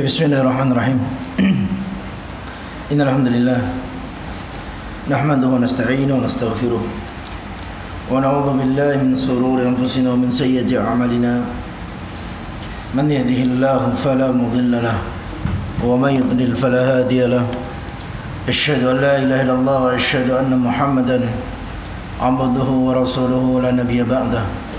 Bismillahirrahmanirrahim. Innalhamdulillah nahmaduhu wa nasta'inuhu wa nastaghfiruh wa na'udzu billahi min shururi anfusina wa min sayyiati a'malina. Man yahdihillahu fala mudilla lahu wa man yudlil fala hadiya lahu. Asyhadu an la ilaha illallah wa asyhadu anna Muhammadan 'abduhu wa rasuluhu la nabiyya ba'dahu.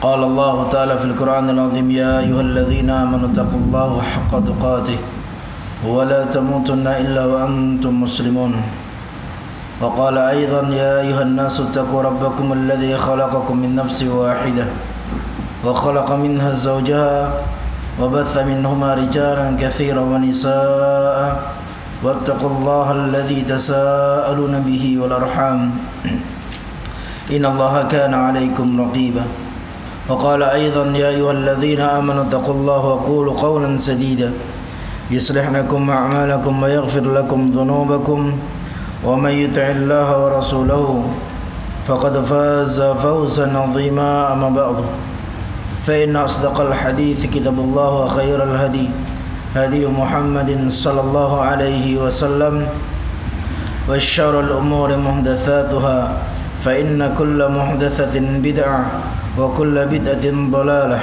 قال الله تعالى في القرآن العظيم يا أيها الذين آمنوا اتقوا الله حق تقاته ولا تموتن إلا وأنتم مسلمون وقال أيضا يا أيها الناس اتقوا ربكم الذي خلقكم من نفس واحدة وخلق منها زوجها وبث منهما رجالا كثيرا ونساء واتقوا الله الذي تساءلون به والأرحام إن الله كان عليكم رقيبا وقال أيضا يا أيها الذين آمنوا اتقوا الله وقولوا قولا سديدا يصلح لكم أعمالكم ويغفر لكم ذنوبكم ومن يطع الله ورسوله فقد فاز فوزا عظيما أما بعد فإن أصدق الحديث كتاب الله وخير الهدي هدي محمد صلى الله عليه وسلم وشر الأمور محدثاتها فإن كل محدثة بدعة وكل بدعة ضلالة.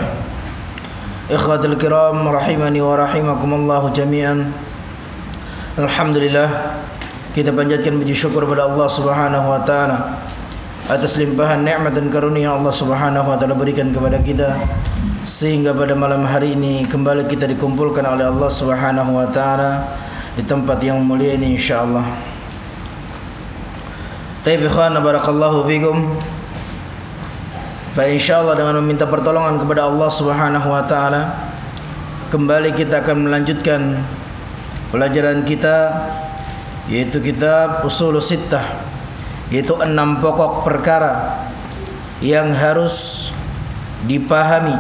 إخوة الكرام rahimani wa rahimakumullahu jami'an. Alhamdulillah, kita panjatkan puji syukur kepada Allah Subhanahu wa taala atas limpahan nikmat dan karunia Allah Subhanahu wa taala berikan kepada kita sehingga pada malam hari ini kembali kita dikumpulkan oleh Allah Subhanahu wa taala di tempat yang mulia ini insyaallah. Tayyibikhana barakallahu fikum. Insyaallah dengan meminta pertolongan kepada Allah Subhanahu wa taala kembali kita akan melanjutkan pelajaran kita yaitu kitab Usulus Sittah, yaitu 6 pokok perkara yang harus dipahami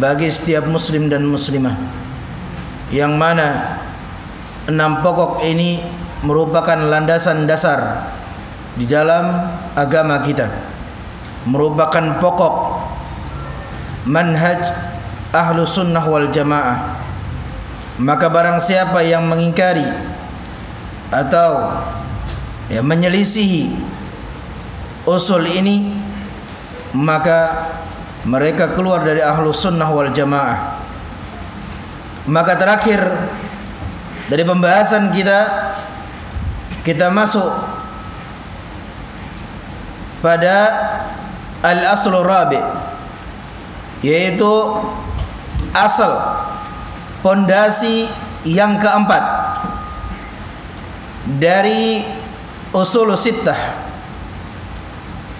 bagi setiap muslim dan muslimah, yang mana 6 pokok ini merupakan landasan dasar di dalam agama kita, merupakan pokok manhaj Ahlus Sunnah wal Jamaah. Maka barang siapa yang mengingkari atau yang menyelisihi usul ini, maka mereka keluar dari Ahlus Sunnah wal Jamaah. Maka terakhir dari pembahasan kita, kita masuk pada Al-Ashlur Rabi', yaitu asal, pondasi yang keempat dari Usulus Sittah,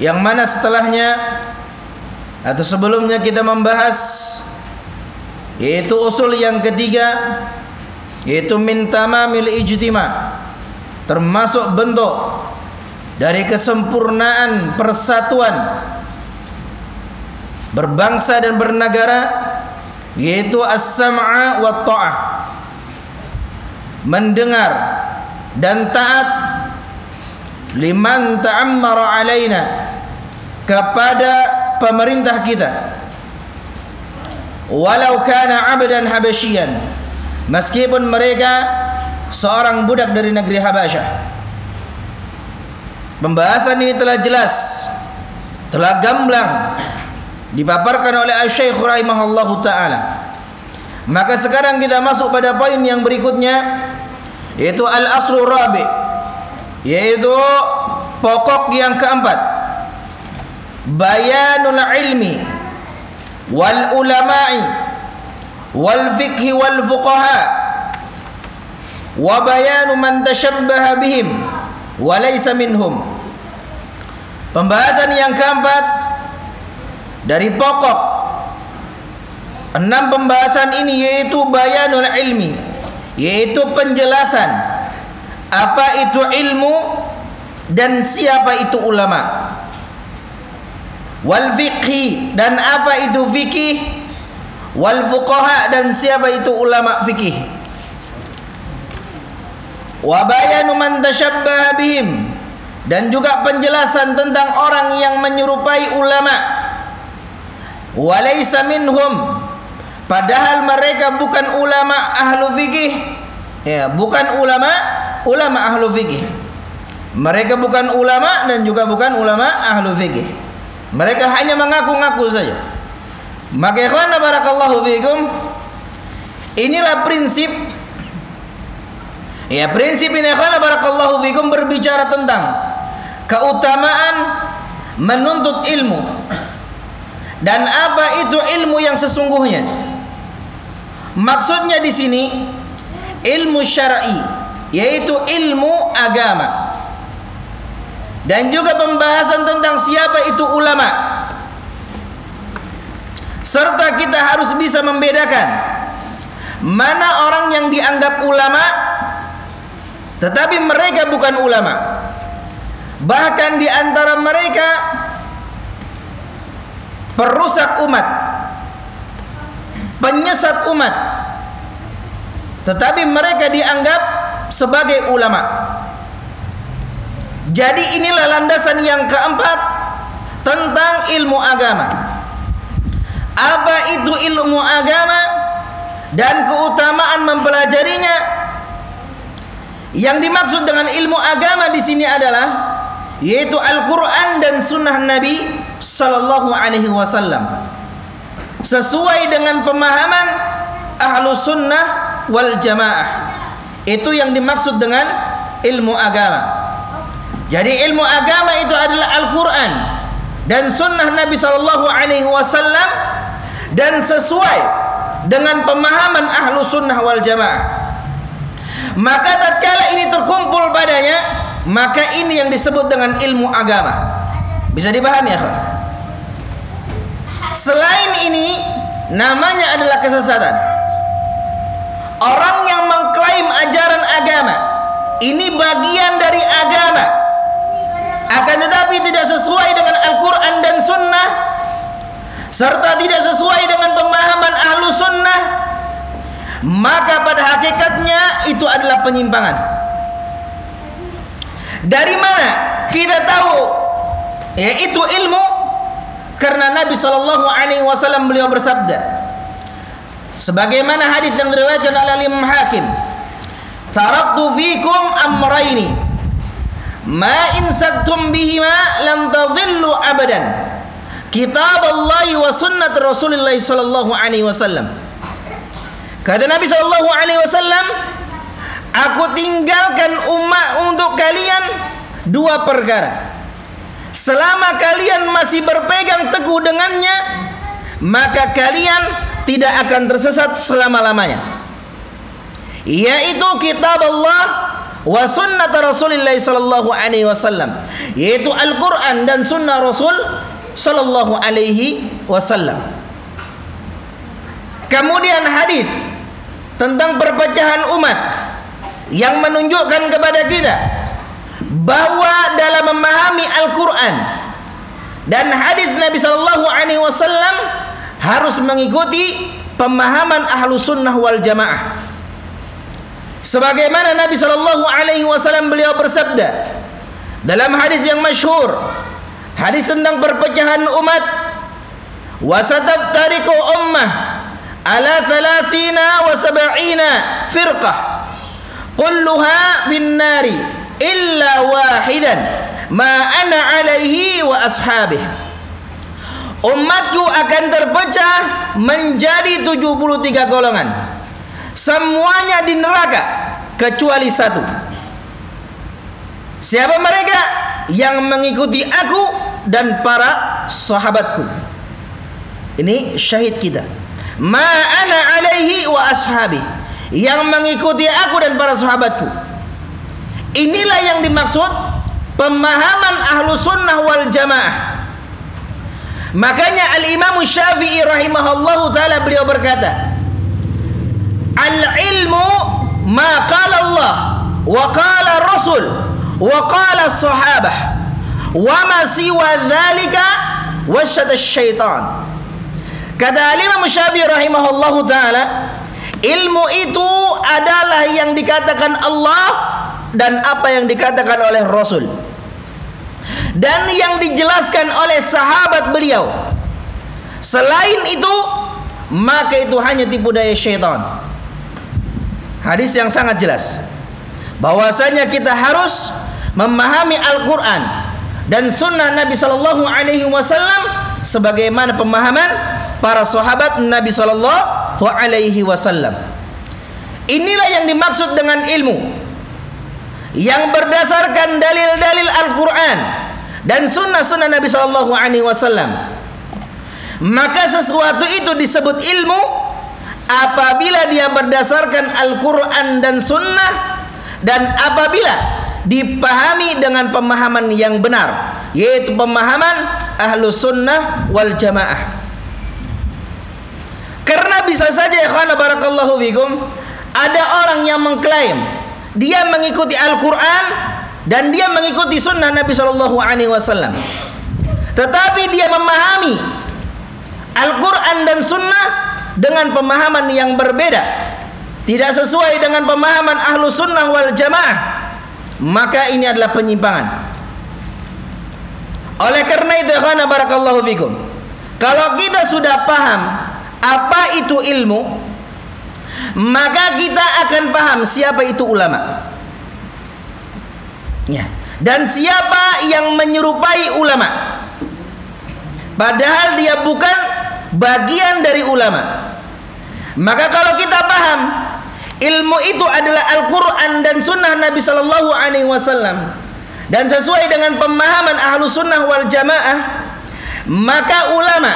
yang mana setelahnya atau sebelumnya kita membahas yaitu usul yang ketiga, yaitu min tamamil ijtima', termasuk bentuk dari kesempurnaan persatuan berbangsa dan bernegara, yaitu as-sam'a wa ta'ah, mendengar dan taat liman ta'ammara alaina, kepada pemerintah kita, walau kana 'abdan habasyian, meskipun mereka seorang budak dari negeri Habasyah. Pembahasan ini telah jelas, telah gamblang dipaparkan oleh Al-Syaikh rahimahullahu ta'ala. Maka sekarang kita masuk pada poin yang berikutnya, yaitu Al-Ashlur Rabi', yaitu pokok yang keempat, bayanul ilmi wal ulama'i wal fikhi wal fuqaha wa bayanu man tashabbaha bihim wa laysa minhum. Pembahasan yang keempat dari pokok 6 pembahasan ini, yaitu bayanul ilmi, yaitu penjelasan apa itu ilmu dan siapa itu ulama, wal fiqhi, dan apa itu fikih, wal fuqaha, dan siapa itu ulama fikih, wa bayanu man tashabbaha bihim, dan juga penjelasan tentang orang yang menyerupai ulama, walaysa minhum, Padahal mereka bukan ulama ahlu fikih. Ya, bukan ulama ahlu fikih. Mereka bukan ulama dan juga bukan ulama ahlu fikih. Mereka hanya mengaku-ngaku saja. Maka ikhwan barakallahu fikum, inilah prinsip. Ya, prinsip ini ikhwan barakallahu fikum berbicara tentang keutamaan menuntut ilmu dan apa itu ilmu yang sesungguhnya. Maksudnya di sini ilmu syar'i, yaitu ilmu agama, dan juga pembahasan tentang siapa itu ulama, serta kita harus bisa membedakan mana orang yang dianggap ulama tetapi mereka bukan ulama. Bahkan di antara mereka perusak umat, penyesat umat, tetapi mereka dianggap sebagai ulama. Jadi inilah landasan yang keempat tentang ilmu agama. Apa itu ilmu agama dan keutamaan mempelajarinya? Yang dimaksud dengan ilmu agama di sini adalah yaitu Al-Quran dan Sunnah Nabi Sallallahu Alaihi Wasallam, sesuai dengan pemahaman Ahlus Sunnah wal Jamaah. Itu yang dimaksud dengan ilmu agama. Jadi ilmu agama itu adalah Al-Quran dan Sunnah Nabi Sallallahu Alaihi Wasallam, dan sesuai dengan pemahaman Ahlus Sunnah wal Jamaah. Maka tatkala ini terkumpul padanya, maka ini yang disebut dengan ilmu agama. Bisa dipahami ya, kawan? Selain ini namanya adalah kesesatan. Orang yang mengklaim ajaran agama ini bagian dari agama, akan tetapi tidak sesuai dengan Al-Quran dan Sunnah, serta tidak sesuai dengan pemahaman Ahlu Sunnah, maka pada hakikatnya itu adalah penyimpangan. Dari mana kita tahu yaitu ilmu? Karena Nabi Shallallahu Alaihi Wasallam beliau bersabda, sebagaimana hadis yang diriwayatkan oleh Imam Hakim, "Taraktu fikum amraini, ma insabtum bihima lam tadhillu abadan, kitab Allah wa sunnat Rasulullah Shallallahu Alaihi Wasallam." Kata Nabi Shallallahu Alaihi Wasallam, aku tinggalkan umat untuk kalian dua perkara. Selama kalian masih berpegang teguh dengannya, maka kalian tidak akan tersesat selama-lamanya, yaitu kitab Allah wa sunnat Rasulullah sallallahu alaihi wasallam, yaitu Al-Qur'an dan sunnah Rasul sallallahu alaihi wasallam. Kemudian hadis tentang perpecahan umat yang menunjukkan kepada kita bahwa dalam memahami Al-Quran dan hadis Nabi Sallallahu Alaihi Wasallam harus mengikuti pemahaman Ahlus Sunnah wal Jamaah. Sebagaimana Nabi Sallallahu Alaihi Wasallam beliau bersabda dalam hadis yang masyhur, hadis tentang perpecahan umat, wasatabtariqu ummah ala 73 firqah kulluha fin nari illa wahidan ma ana alaihi wa ashabihi. Umatku akan terpecah menjadi 73 golongan, semuanya di neraka kecuali satu. Siapa mereka? Yang mengikuti aku dan para sahabatku. Ini syahid kita. Ma ana alaihi wa ashabihi, yang mengikuti aku dan para sahabatku. Inilah yang dimaksud pemahaman Ahlus Sunnah wal Jamaah. Makanya Al-Imam Syafi'i rahimahullahu ta'ala beliau berkata, al-ilmu ma qala Allah wa qala Rasul wa qala sahabah wa ma siwa dhalika wasyata syaitan. Kata Al-Imam Syafi'i rahimahullahu ta'ala, ilmu itu adalah yang dikatakan Allah dan apa yang dikatakan oleh Rasul, dan yang dijelaskan oleh sahabat beliau. Selain itu maka itu hanya tipu daya syaitan. Hadis yang sangat jelas bahwasanya kita harus memahami Al-Quran dan Sunnah Nabi Shallallahu Alaihi Wasallam sebagaimana pemahaman para sahabat Nabi Shallallahu Alaihi Wasallam. Inilah yang dimaksud dengan ilmu yang berdasarkan dalil-dalil Al-Quran dan Sunnah Nabi Shallallahu Alaihi Wasallam. Maka sesuatu itu disebut ilmu apabila dia berdasarkan Al-Quran dan Sunnah, dan apabila dipahami dengan pemahaman yang benar, yaitu pemahaman Ahlus Sunnah wal Jamaah. Karena bisa saja, ikhwana barakallahu fikum, ada orang yang mengklaim dia mengikuti Al-Quran dan dia mengikuti Sunnah Nabi SAW, tetapi dia memahami Al-Quran dan Sunnah dengan pemahaman yang berbeda, tidak sesuai dengan pemahaman Ahlus Sunnah wal Jamaah, maka ini adalah penyimpangan. Oleh karena itu, ikhwana barakallahu fikum, kalau kita sudah paham apa itu ilmu, maka kita akan paham siapa itu ulama ya, dan siapa yang menyerupai ulama, padahal dia bukan bagian dari ulama. Maka kalau kita paham ilmu itu adalah Al-Quran dan Sunnah Nabi Sallallahu Alaihi Wasallam dan sesuai dengan pemahaman Ahlus Sunnah wal Jamaah, maka ulama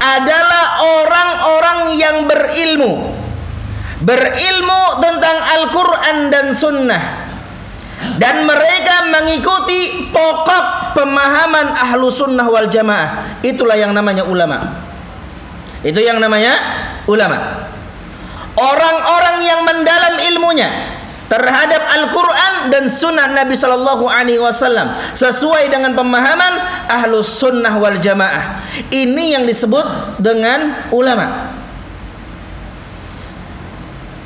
adalah orang-orang yang berilmu tentang Al-Quran dan Sunnah, dan mereka mengikuti pokok pemahaman Ahlus Sunnah wal Jamaah. Itulah yang namanya ulama. Itu yang namanya ulama, orang-orang yang mendalam ilmunya terhadap Al-Quran dan Sunnah Nabi Sallallahu Alaihi Wasallam sesuai dengan pemahaman Ahlus Sunnah wal Jamaah. Ini yang disebut dengan ulama.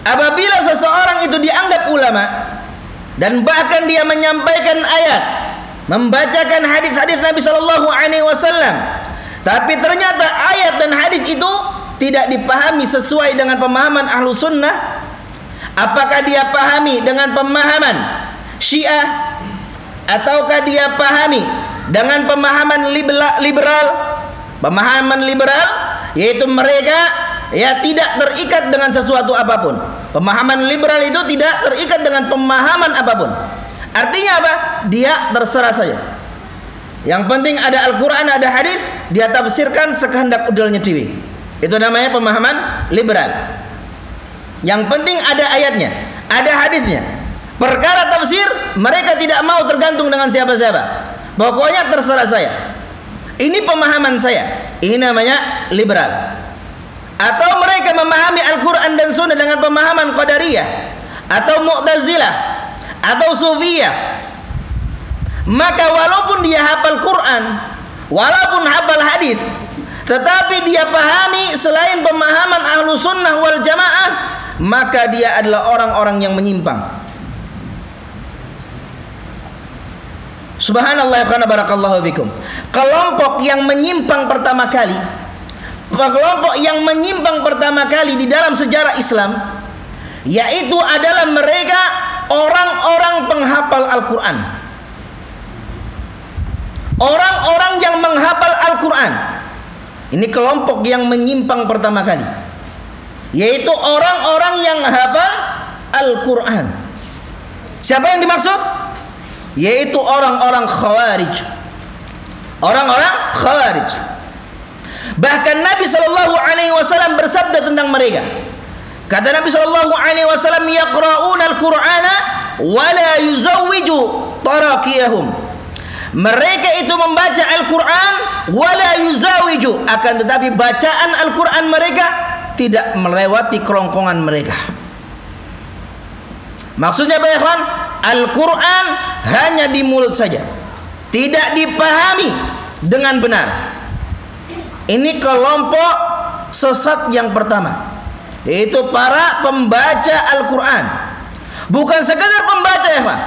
Apabila seseorang itu dianggap ulama dan bahkan dia menyampaikan ayat, membacakan hadis-hadis Nabi Sallallahu Alaihi Wasallam, tapi ternyata ayat dan hadis itu tidak dipahami sesuai dengan pemahaman Ahlus Sunnah, apakah dia pahami dengan pemahaman Syiah, ataukah dia pahami dengan pemahaman liberal? Pemahaman liberal yaitu mereka ya tidak terikat dengan sesuatu apapun. Pemahaman liberal itu tidak terikat dengan pemahaman apapun. Artinya apa? Dia terserah saja. Yang penting ada Al-Quran, ada hadis, dia tafsirkan sekehendak udalnya dewi. Itu namanya pemahaman liberal. Yang penting ada ayatnya, ada hadisnya. Perkara tafsir mereka tidak mau tergantung dengan siapa-siapa. Pokoknya terserah saya. Ini pemahaman saya. Ini namanya liberal. Atau mereka memahami Al-Quran dan Sunnah dengan pemahaman Qadariyah, atau Mu'tazilah, atau Sufiyyah. Maka walaupun dia hafal Quran, walaupun hafal hadis, tetapi dia pahami selain pemahaman Ahlus Sunnah wal Jamaah, maka dia adalah orang-orang yang menyimpang. Subhanallah wa barakallahu fikum. Kelompok yang menyimpang pertama kali, di dalam sejarah Islam, yaitu adalah mereka orang-orang penghafal Al-Quran. Orang-orang yang menghafal Al-Quran ini kelompok yang menyimpang pertama kali, yaitu orang-orang yang hafal Al-Quran. Siapa yang dimaksud? Yaitu orang-orang Khawarij. Orang-orang Khawarij. Bahkan Nabi Shallallahu Alaihi Wasallam bersabda tentang mereka. Kata Nabi Shallallahu Alaihi Wasallam, "Yaqra'un Al-Qur'ana, walla yuzawiju tarakiyahum." Mereka itu membaca Al-Quran, wala yuzawiju, akan tetapi bacaan Al-Quran mereka tidak melewati kerongkongan mereka. Maksudnya apa ya ikhwan? Al-Quran hanya di mulut saja, tidak dipahami dengan benar. Ini kelompok sesat yang pertama, yaitu para pembaca Al-Quran. Bukan sekedar pembaca ya ikhwan,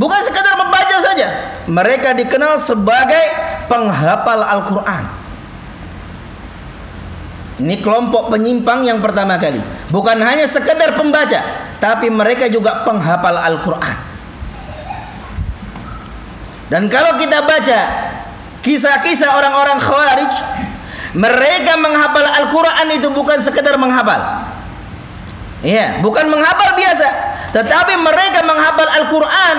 bukan sekedar membaca saja, mereka dikenal sebagai penghafal Al-Quran. Ini kelompok penyimpang yang pertama kali. Bukan hanya sekedar pembaca, tapi mereka juga penghafal Al-Quran. Dan kalau kita baca kisah-kisah orang-orang Khawarij, mereka menghafal Al-Quran itu bukan sekedar menghafal. Iya, bukan menghafal biasa, tetapi mereka menghafal Al-Quran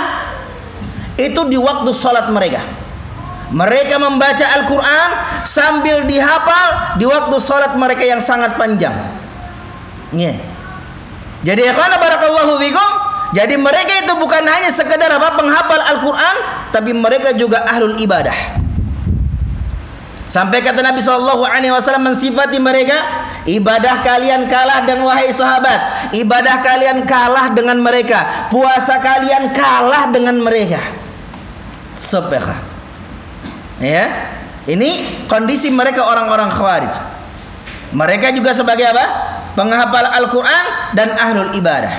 itu di waktu salat mereka. Mereka membaca Al-Quran sambil dihafal di waktu salat mereka yang sangat panjang. Iya. Jadi ikhwan barakallahu fikum, jadi mereka itu bukan hanya sekedar apa penghafal Al-Quran, tapi mereka juga ahlul ibadah. Sampai kata Nabi SAW mensifati mereka, ibadah kalian kalah dengan wahai sahabat, ibadah kalian kalah dengan mereka, puasa kalian kalah dengan mereka. Subhanallah. Ya, ini kondisi mereka orang-orang Khawarij. Mereka juga sebagai apa? Penghafal Al-Quran dan ahlul ibadah.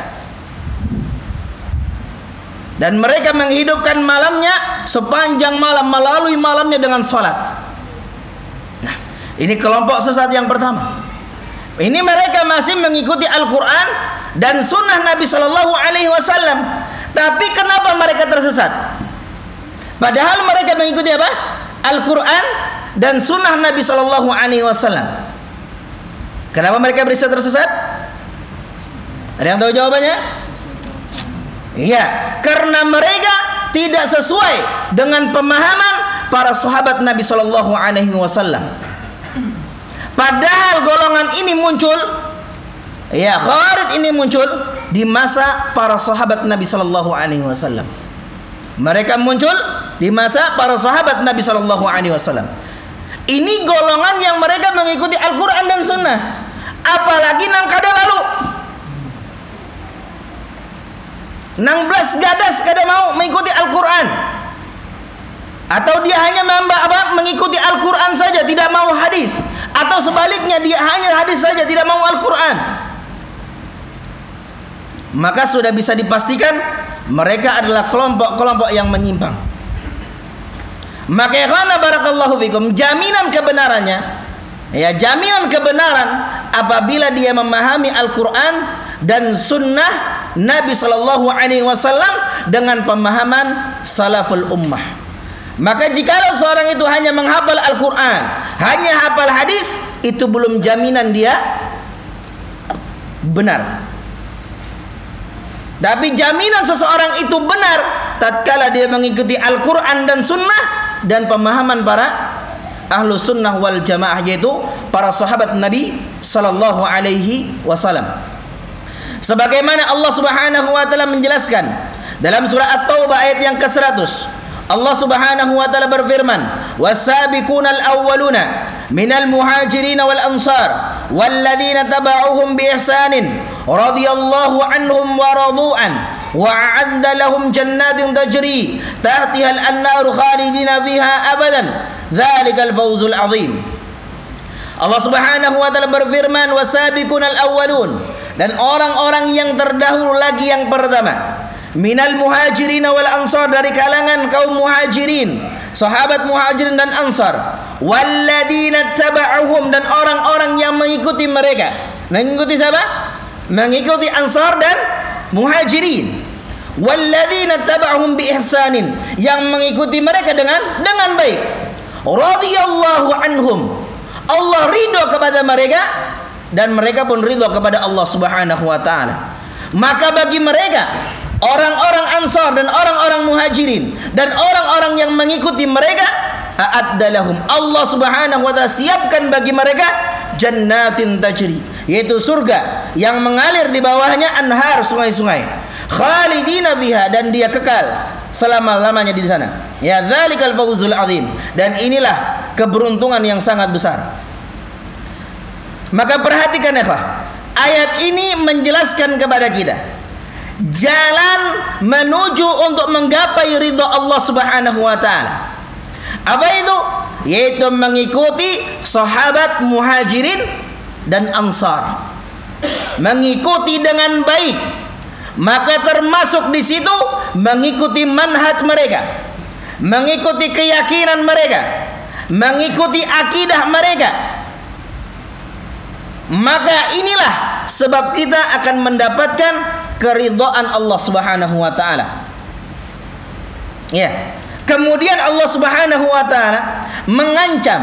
Dan mereka menghidupkan malamnya sepanjang malam, melalui malamnya dengan sholat. Ini kelompok sesat yang pertama. Ini mereka masih mengikuti Al-Quran dan sunnah Nabi SAW. Tapi kenapa mereka tersesat? Padahal mereka mengikuti apa? Al-Quran dan sunnah Nabi SAW. Kenapa mereka bisa tersesat? Ada yang tahu jawabannya? Iya, karena mereka tidak sesuai dengan pemahaman para sahabat Nabi SAW. Padahal golongan ini muncul, ya Khawarij ini muncul di masa para sahabat Nabi Sallallahu Alaihi Wasallam. Mereka muncul di masa para sahabat Nabi Sallallahu Alaihi Wasallam. Ini golongan yang mereka mengikuti Al-Quran dan Sunnah. Apalagi nang kada lalu, nang belas gadas kada mau mengikuti Al-Quran, atau dia hanya mengikuti Al-Quran saja, tidak mau hadis. Atau sebaliknya dia hanya hadis saja, tidak mau Al-Quran. Maka sudah bisa dipastikan mereka adalah kelompok-kelompok yang menyimpang. Maka ikhwana barakallahu fikum, jaminan kebenarannya, ya jaminan kebenaran apabila dia memahami Al-Quran dan sunnah Nabi SAW dengan pemahaman salaful ummah. Maka jikalau seorang itu hanya menghafal Al-Quran, hanya hafal hadis, itu belum jaminan dia benar. Tapi jaminan seseorang itu benar tatkala dia mengikuti Al-Quran dan sunnah dan pemahaman para Ahlus Sunnah wal Jamaah, yaitu para sahabat Nabi Sallallahu Alaihi Wasallam. Sebagaimana Allah Subhanahu Wa Taala menjelaskan dalam surah At-Taubah ayat yang ke-100, Allah Subhanahu wa taala berfirman, "Was-sabiqunal awwaluna minal muhajirin wal ansar walladzina tabauhum bi ihsanin radhiyallahu anhum wa radu an wa a'adda lahum jannatin tajri tahtiha al-anharu khalidina fiha abadan dzalikal fawzul 'adzim." Allah Subhanahu wa taala berfirman, "Was-sabiqunal awwalun," dan orang-orang yang terdahulu lagi yang pertama, minal muhajirin wal ansar, dari kalangan kaum muhajirin, sahabat muhajirin dan ansar, walladzina taba'uhum, dan orang-orang yang mengikuti mereka. Mengikuti siapa? Mengikuti ansar dan muhajirin. Walladzina taba'uhum bi ihsanin, yang mengikuti mereka dengan baik. Radhiyallahu anhum, Allah ridho kepada mereka dan mereka pun ridho kepada Allah Subhanahu wa taala. Maka bagi mereka, orang-orang ansar dan orang-orang muhajirin dan orang-orang yang mengikuti mereka, a'addalahum, Allah Subhanahu wa taala siapkan bagi mereka jannatin tajri, yaitu surga yang mengalir di bawahnya anhar, sungai-sungai, khalidina biha, dan dia kekal selama-lamanya di sana. Ya dzalikal fawzul azim, dan inilah keberuntungan yang sangat besar. Maka perhatikan ikhwah, ayat ini menjelaskan kepada kita jalan menuju untuk menggapai ridha Allah Subhanahu wa taala. Apa itu? Yaitu mengikuti sahabat muhajirin dan ansar. Mengikuti dengan baik. Maka termasuk di situ mengikuti manhaj mereka, mengikuti keyakinan mereka, mengikuti akidah mereka. Maka inilah sebab kita akan mendapatkan keridhaan Allah Subhanahu wa taala. Ya. Kemudian Allah Subhanahu wa taala mengancam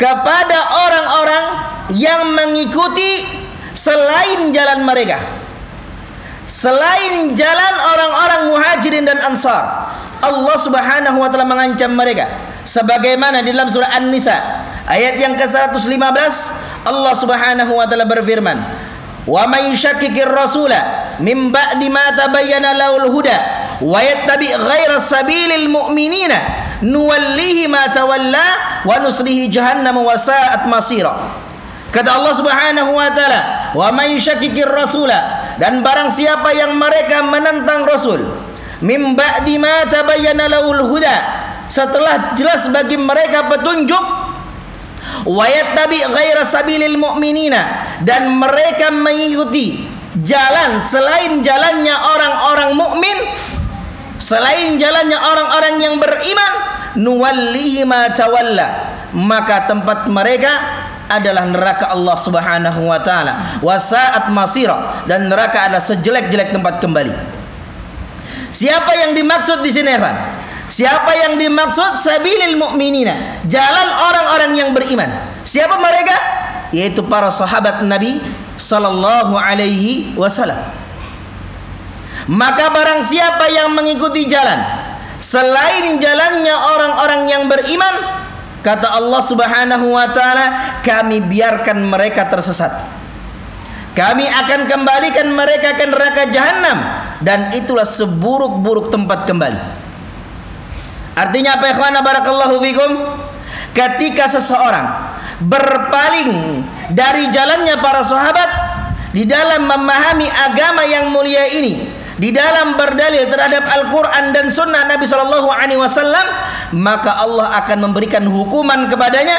kepada orang-orang yang mengikuti selain jalan mereka. Selain jalan orang-orang Muhajirin dan Ansar, Allah Subhanahu wa taala mengancam mereka sebagaimana di dalam surah An-Nisa ayat yang ke-115 Allah Subhanahu wa taala berfirman, "Wa may yushakkikir rasula min ba'di ma tabayyana lahul huda wa yattabi' ghaira sabilil mu'minina nuwallihi ma tawalla wa nuslihi jahannam wa sa'at masira." Kata Allah Subhanahu wa taala, "Wa may yushakkikir rasula," dan barang siapa yang mereka menentang rasul, "min ba'di ma tabayyana lahul huda," setelah jelas bagi mereka petunjuk, "wa yattabi' ghaira sabilil mu'minina," dan mereka mengikuti jalan selain jalannya orang-orang mukmin, selain jalannya orang-orang yang beriman, "nuwallihi ma tawalla," maka tempat mereka adalah neraka Allah Subhanahu wa taala, "wa sa'at masira," dan neraka adalah sejelek-jelek tempat kembali. Siapa yang dimaksud di sini, Evan? Siapa yang dimaksud sabilil mu'minina, jalan orang-orang yang beriman? Siapa mereka? Yaitu para sahabat Nabi sallallahu alaihi wasallam. Maka barang siapa yang mengikuti jalan selain jalannya orang-orang yang beriman, kata Allah Subhanahu wa taala, kami biarkan mereka tersesat. Kami akan kembalikan mereka ke neraka jahanam, dan itulah seburuk-buruk tempat kembali. Artinya apa, ikhwana barakallahu fikum? Ketika seseorang berpaling dari jalannya para sahabat di dalam memahami agama yang mulia ini, di dalam berdalil terhadap Al-Quran dan Sunnah Nabi Sallallahu Alaihi Wasallam, maka Allah akan memberikan hukuman kepadanya.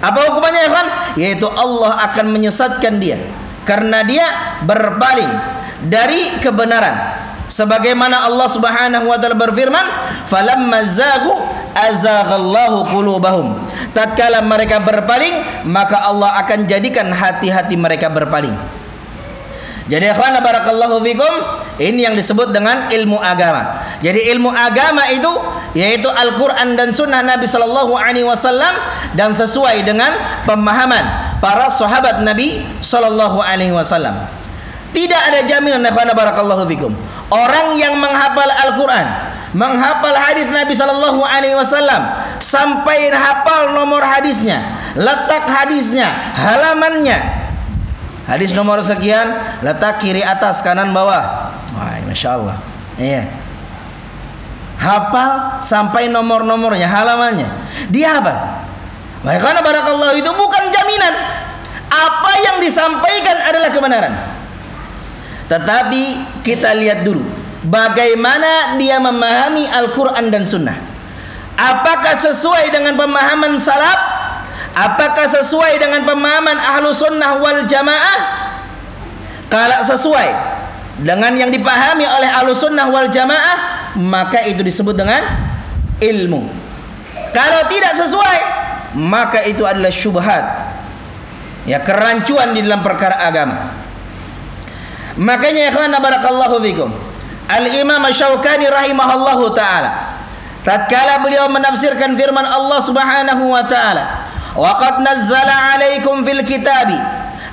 Apa hukumannya, ikhwan? Yaitu Allah akan menyesatkan dia karena dia berpaling dari kebenaran. Sebagaimana Allah Subhanahu wa taala berfirman, "Falamma zaghu azaghallahu qulubahum." Tatkala mereka berpaling, maka Allah akan jadikan hati-hati mereka berpaling. Jadi ikhwan barakallahu fikum, ini yang disebut dengan ilmu agama. Jadi ilmu agama itu yaitu Al-Qur'an dan Sunnah Nabi sallallahu alaihi wasallam, dan sesuai dengan pemahaman para sahabat Nabi sallallahu alaihi wasallam. Tidak ada jaminan, ikhwan barakallahu fikum. Orang yang menghafal Al-Quran, menghafal hadis Nabi Sallallahu Alaihi Wasallam, sampai hafal nomor hadisnya, letak hadisnya, halamannya, hadis nomor sekian, letak kiri atas, kanan bawah. Wah, masya Allah. Iya. Hafal sampai nomor-nomornya, halamannya. Dia hafal. Karena barakallahu itu bukan jaminan. Apa yang disampaikan adalah kebenaran. Tetapi kita lihat dulu bagaimana dia memahami Al-Quran dan Sunnah. Apakah sesuai dengan pemahaman salaf? Apakah sesuai dengan pemahaman Ahlus Sunnah wal Jamaah? Kalau sesuai dengan yang dipahami oleh Ahlus Sunnah wal Jamaah, maka itu disebut dengan ilmu. Kalau tidak sesuai, maka itu adalah syubhat, ya, kerancuan di dalam perkara agama. Makanya ikhwan barakallahu fikum, Al-Imam Syaukani rahimahullahu ta'ala, tatkala beliau menafsirkan firman Allah Subhanahu wa ta'ala, "Wa qad nazzala 'alaikum fil kitabi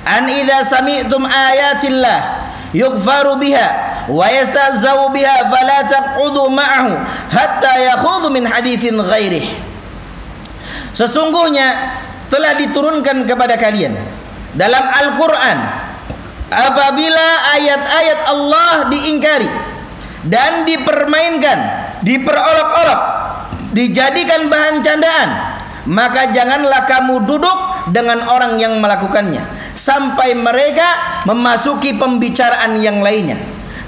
an idza sami'tum ayatillah yughfaru biha wa yastahzau biha fala taq'udu ma'ahu hatta yakhudhu min haditsin ghairih." Sesungguhnya telah diturunkan kepada kalian dalam Al-Qur'an apabila ayat-ayat Allah diingkari dan dipermainkan, diperolok-olok, dijadikan bahan candaan, maka janganlah kamu duduk dengan orang yang melakukannya sampai mereka memasuki pembicaraan yang lainnya.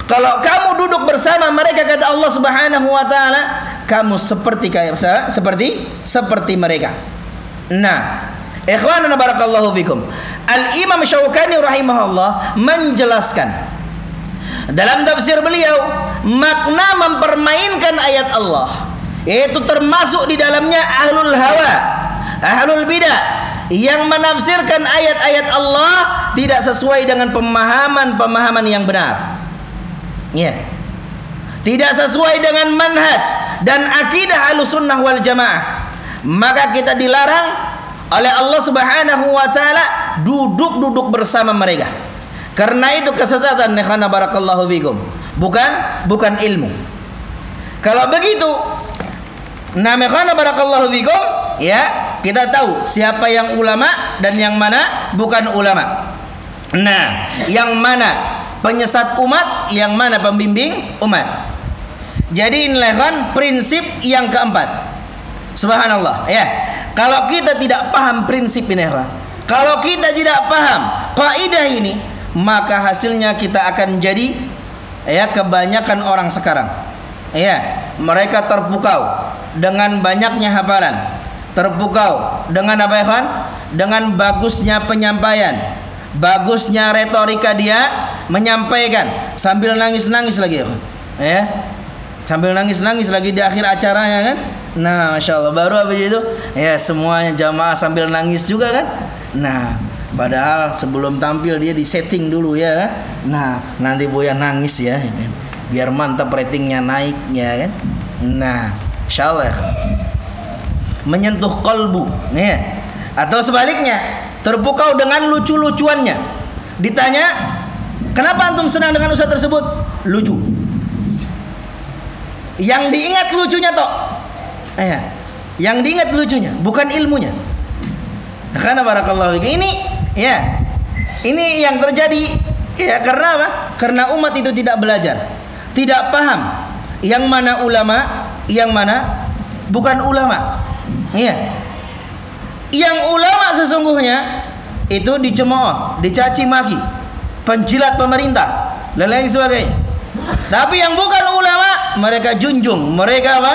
Kalau kamu duduk bersama mereka, kata Allah Subhanahu wa taala, kamu seperti mereka. Nah, ikhwanana barakallahu fikum, Al-Imam Syaukani rahimahullah menjelaskan dalam tafsir beliau makna mempermainkan ayat Allah, yaitu termasuk di dalamnya ahlul hawa, ahlul bidah, yang menafsirkan ayat-ayat Allah tidak sesuai dengan pemahaman-pemahaman yang benar. Ya. Yeah. Tidak sesuai dengan manhaj dan akidah Ahlus Sunnah wal Jamaah, maka kita dilarang oleh Allah Subhanahu wa taala duduk-duduk bersama mereka. Karena itu kesesatan, khana barakallahu fikum. Bukan ilmu. Kalau begitu, khana barakallahu fikum, ya, kita tahu siapa yang ulama dan yang mana bukan ulama. Nah, yang mana penyesat umat, yang mana pembimbing umat. Jadi inilah kan prinsip yang keempat. Subhanallah, ya. Kalau kita tidak paham prinsip ini, kalau kita tidak paham kaidah ini, maka hasilnya kita akan jadi, ya, kebanyakan orang sekarang, ya, mereka terpukau dengan banyaknya hafalan, terpukau dengan apa ya kan? Dengan bagusnya penyampaian, bagusnya retorika dia menyampaikan sambil nangis-nangis lagi, ya, sambil nangis-nangis lagi di akhir acaranya kan. Nah, masya Allah, baru habis itu ya semuanya jamaah sambil nangis juga kan. Nah, padahal sebelum tampil dia disetting dulu ya. Nah, nanti Boya nangis ya, biar mantap ratingnya naik ya kan. Nah, insya Allah menyentuh kolbu, ya. Atau sebaliknya terpukau dengan lucu-lucuannya. Ditanya, kenapa antum senang dengan ustaz tersebut? Lucu. Yang diingat lucunya toh. Yang diingat lucunya, bukan ilmunya. Karena barakallahu ini, ya, ini yang terjadi, ya, karena apa? Karena umat itu tidak belajar, tidak paham yang mana ulama, yang mana bukan ulama. Iya. Yang ulama sesungguhnya itu dicemooh, dicaci maki, penjilat pemerintah dan lain sebagainya. Tapi yang bukan ulama mereka junjung, mereka apa?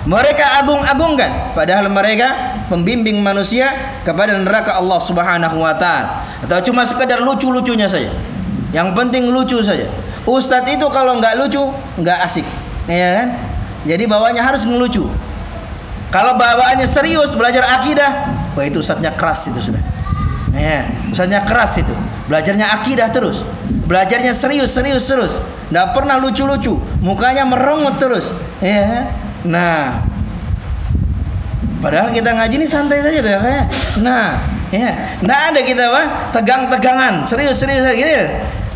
Mereka agung-agungkan, padahal mereka pembimbing manusia kepada neraka Allah Subhanahu wa taala. Atau cuma sekedar lucu-lucunya saja. Yang penting lucu saja. Ustaz itu kalau enggak lucu enggak asik, ya kan? Jadi bawaannya harus ngelucu. Kalau bawaannya serius belajar akidah, wah itu ustaznya keras itu sudah. Ya, ustaznya keras itu. Belajarnya akidah terus, belajarnya serius terus, nggak pernah lucu-lucu, mukanya merengut terus, ya. Nah, padahal kita ngaji ini santai saja deh, ya. Nah, ya, nggak ada kita apa tegang-tegangan, serius gitu.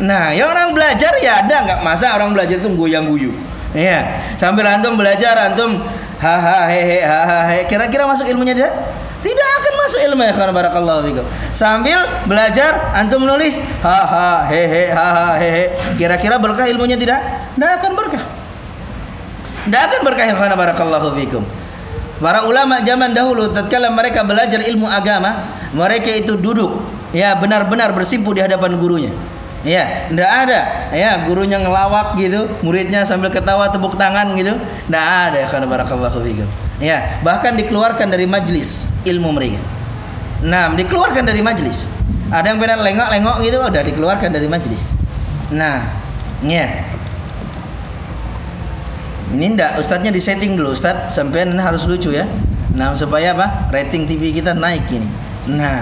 Nah, yang orang belajar ya ada, nggak masa orang belajar itu goyang-guyu, ya. Sambil antum belajar antum hahaha hehe hahaha, kira-kira masuk ilmunya tidak? Tidak akan masuk ilmu, ya kan, barakallahu fikum. Sambil belajar antum nulis haha hehe haha hehe, kira-kira berkah ilmunya tidak? Tidak akan berkah. Tidak akan berkah, ya kan, barakallahu fikum. Para ulama zaman dahulu tatkala mereka belajar ilmu agama, mereka itu duduk, ya, benar-benar bersimpu di hadapan gurunya. Ya, tidak ada, ya, gurunya ngelawak gitu, muridnya sambil ketawa tepuk tangan gitu. Tidak ada, ya kan, barakallahu fikum. Ya, bahkan dikeluarkan dari majelis ilmu mereka. Nah, dikeluarkan dari majelis. Ada yang benar lengok-lengok gitu, udah dikeluarkan dari majelis. Nah, ya. Ini ndak, ustadznya disetting dulu, ustadz sampean harus lucu ya. Nah, supaya apa? Rating TV kita naik ini. Nah,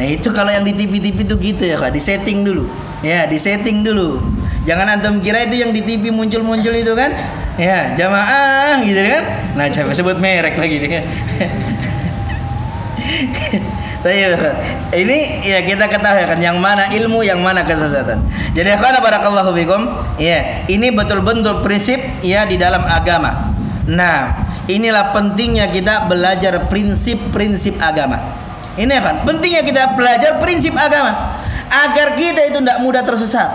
itu kalau yang di TV-TV itu gitu ya, Kak, disetting dulu. Ya, disetting dulu. Jangan antum kira itu yang di TV muncul-muncul itu kan, ya, jamaah gitu kan. Nah, saya sebut merek lagi nih. Ini ya kita ketahui kan yang mana ilmu, yang mana kesesatan. Jadi akhana barakallahu fikum, ya, ini betul-betul prinsip, ya, di dalam agama. Nah, inilah pentingnya kita belajar prinsip-prinsip agama. Ini kan pentingnya kita belajar prinsip agama agar kita itu tidak mudah tersesat.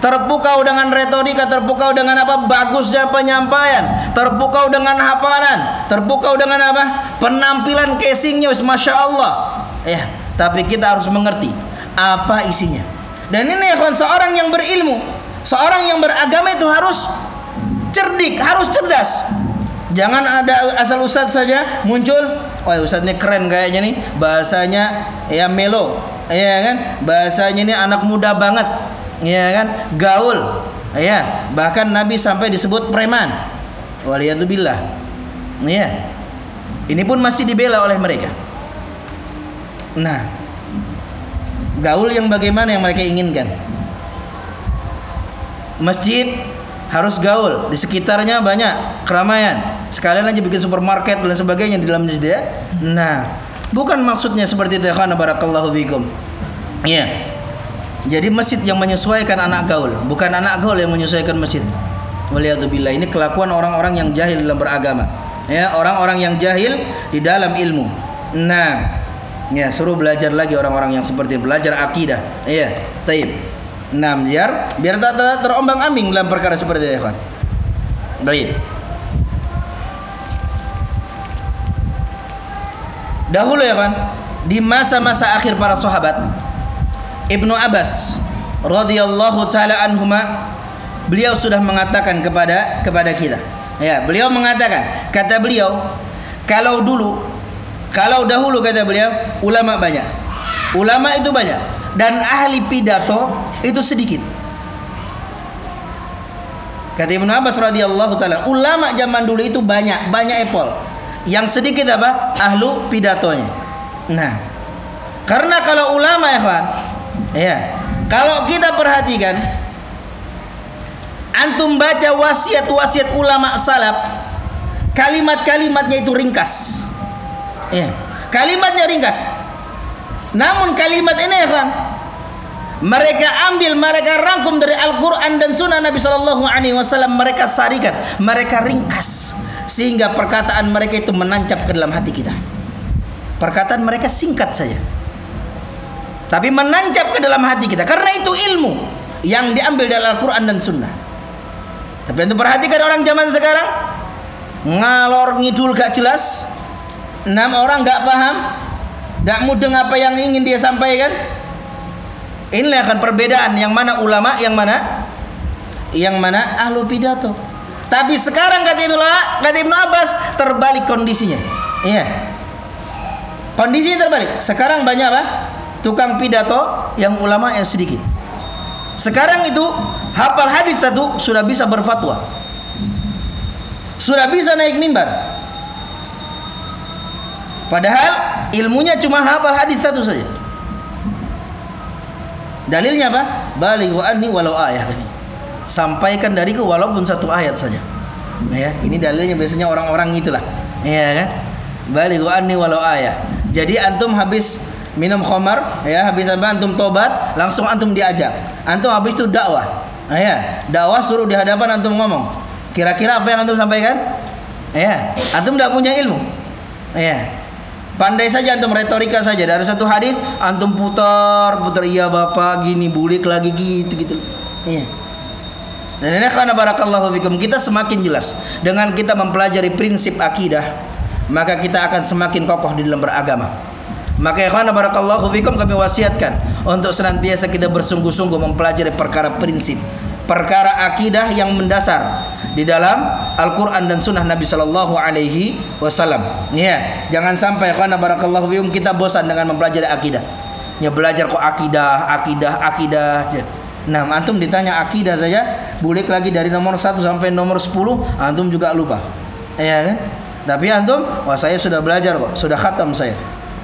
Terpukau dengan retorika, terpukau dengan apa? Bagusnya penyampaian, terpukau dengan hafalan, terpukau dengan apa? Penampilan casingnya, masya Allah. Ya, tapi kita harus mengerti apa isinya. Dan ini kan seorang yang berilmu, seorang yang beragama itu harus cerdik, harus cerdas. Jangan ada asal ustadz saja muncul. Wah, ustadznya keren kayaknya nih, bahasanya ya melo, ya kan? Bahasanya ini anak muda banget. Ya kan, gaul, ya, bahkan Nabi sampai disebut preman, waliyadzubillah, ya, ini pun masih dibela oleh mereka. Nah, Gaul yang bagaimana yang mereka inginkan? Masjid harus gaul, di sekitarnya banyak keramaian. Sekalian aja bikin supermarket dan sebagainya di dalam masjid ya. Nah, bukan maksudnya seperti itu ya khana barakallahu fikum. Iya. Jadi masjid yang menyesuaikan anak gaul, bukan anak gaul yang menyesuaikan masjid. Waliyadzubillah, ini kelakuan orang-orang yang jahil dalam beragama. Ya, orang-orang yang jahil di dalam ilmu. Nah, ya, suruh belajar lagi orang-orang yang seperti belajar akidah. Iya, taib. Nah, biar tak terombang-ambing dalam perkara seperti itu, ya kan. Baik. Dahulu ya kan, di masa-masa akhir para sahabat, Ibnu Abbas radhiyallahu taala anhuma, beliau sudah mengatakan kepada kita. Ya, beliau mengatakan, kata beliau, kalau dahulu kata beliau, ulama itu banyak dan ahli pidato itu sedikit. Kata Ibnu Abbas radhiyallahu taala, ulama zaman dulu itu banyak epol. Yang sedikit apa? Ahlu pidatonya. Nah, karena kalau ulama ikhwan, ya, kalau kita perhatikan, antum baca wasiat-wasiat ulama salaf, kalimat-kalimatnya itu ringkas. Ya, kalimatnya ringkas. Namun kalimat ini ya kan, mereka ambil, mereka rangkum dari Al-Quran dan Sunnah Nabi SAW. Mereka sarikan, mereka ringkas, sehingga perkataan mereka itu menancap ke dalam hati kita. Perkataan mereka singkat saja, tapi menancap ke dalam hati kita. Karena itu ilmu yang diambil dari Al-Quran dan Sunnah. Tapi itu perhatikan orang zaman sekarang, ngalor ngidul gak jelas. 6 orang gak paham, gak mudeng apa yang ingin dia sampaikan. Inilah kan perbedaan, yang mana ulama, yang mana ahlu pidato. Tapi sekarang kata Ibnu Abbas, terbalik kondisinya. Iya, kondisinya terbalik. Sekarang banyak apa? Tukang pidato, yang ulama yang sedikit. Sekarang itu hafal hadis satu sudah bisa berfatwa, sudah bisa naik mimbar, padahal ilmunya cuma hafal hadis satu saja. Dalilnya apa? Balighu anni walau ayah. Sampaikan dariku walaupun satu ayat saja. Ya, ini dalilnya biasanya orang-orang itulah. Iya kan? Balighu anni walau ayah. Jadi antum habis minum khamar, ya, habis antum tobat, langsung antum diajak. Antum habis itu dakwah. Ya, dakwah suruh di hadapan antum ngomong. Kira-kira apa yang antum sampaikan? Ya, antum enggak punya ilmu. Ya. Pandai saja antum, retorika saja. Dari satu hadis antum putar, iya bapak gini, bulik lagi gitu. Iya. Dan ini karena barakallahu fikum, kita semakin jelas dengan kita mempelajari prinsip akidah, maka kita akan semakin kokoh di dalam beragama. Maka karena barakallahu fikum, kami wasiatkan untuk senantiasa kita bersungguh-sungguh mempelajari perkara prinsip, perkara akidah yang mendasar di dalam Al-Quran dan Sunnah Nabi Sallallahu Alaihi Wasallam. Ya, jangan sampai karena barakallahu fiikum kita bosan dengan mempelajari akidah. Ya, belajar kok akidah. Nah, antum ditanya akidah saja, bulik lagi dari nomor 1 sampai nomor 10, antum juga lupa. Ya kan? Tapi antum, wah saya sudah belajar kok, sudah khatam saya.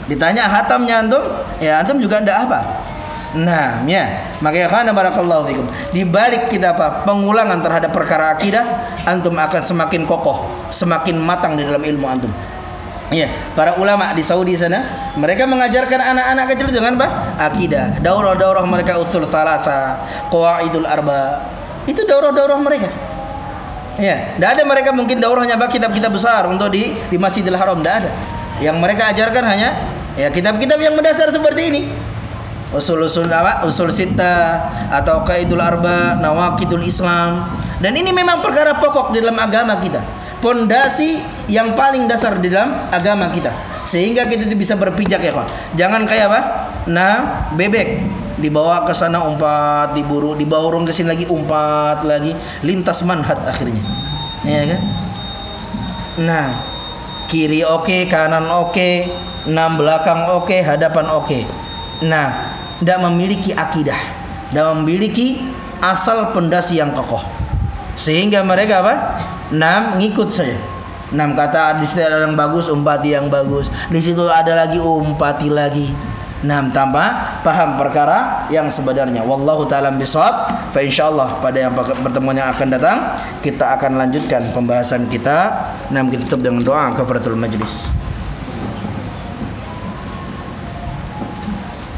Ditanya khatamnya antum, ya antum juga enggak apa. Nah, ya, makanya karena barakallahu fikum, di balik kita apa? Pengulangan terhadap perkara akidah, antum akan semakin kokoh, semakin matang di dalam ilmu antum. Iya, para ulama di Saudi sana, mereka mengajarkan anak-anak kecil dengan apa? Akidah. Daurah-daurah mereka usul salasa, qawaidul arba. Itu daurah-daurah mereka. Iya, enggak ada mereka mungkin daurahnya apa kitab-kitab besar untuk di Masjidil Haram, enggak ada. Yang mereka ajarkan hanya ya kitab-kitab yang mendasar seperti ini. Usul Nawa, Usul Sittah atau Kaitul Arba, Nawakitul Islam. Dan ini memang perkara pokok di dalam agama kita, pondasi yang paling dasar di dalam agama kita, sehingga kita bisa berpijak ya kawan. Jangan kayak apa? Nah, bebek dibawa ke sana umpat, diburu, dibawa urung ke sini lagi umpat lagi, lintas manhaj akhirnya. Ya kan? Nah, kiri oke, kanan oke, enam belakang oke, hadapan oke. Nah, tidak memiliki akidah, tidak memiliki asal pendasi yang kokoh, sehingga mereka apa? Ngikut saja. Kata di situ ada yang bagus, umpati yang bagus. Di situ ada lagi umpati lagi. Nah, tanpa paham perkara yang sebenarnya. Wallahu ta'ala bishawab. Fa insyaallah pada yang pertemuan yang akan datang kita akan lanjutkan pembahasan kita. Nah, kita tutup dengan doa kafaratul majlis.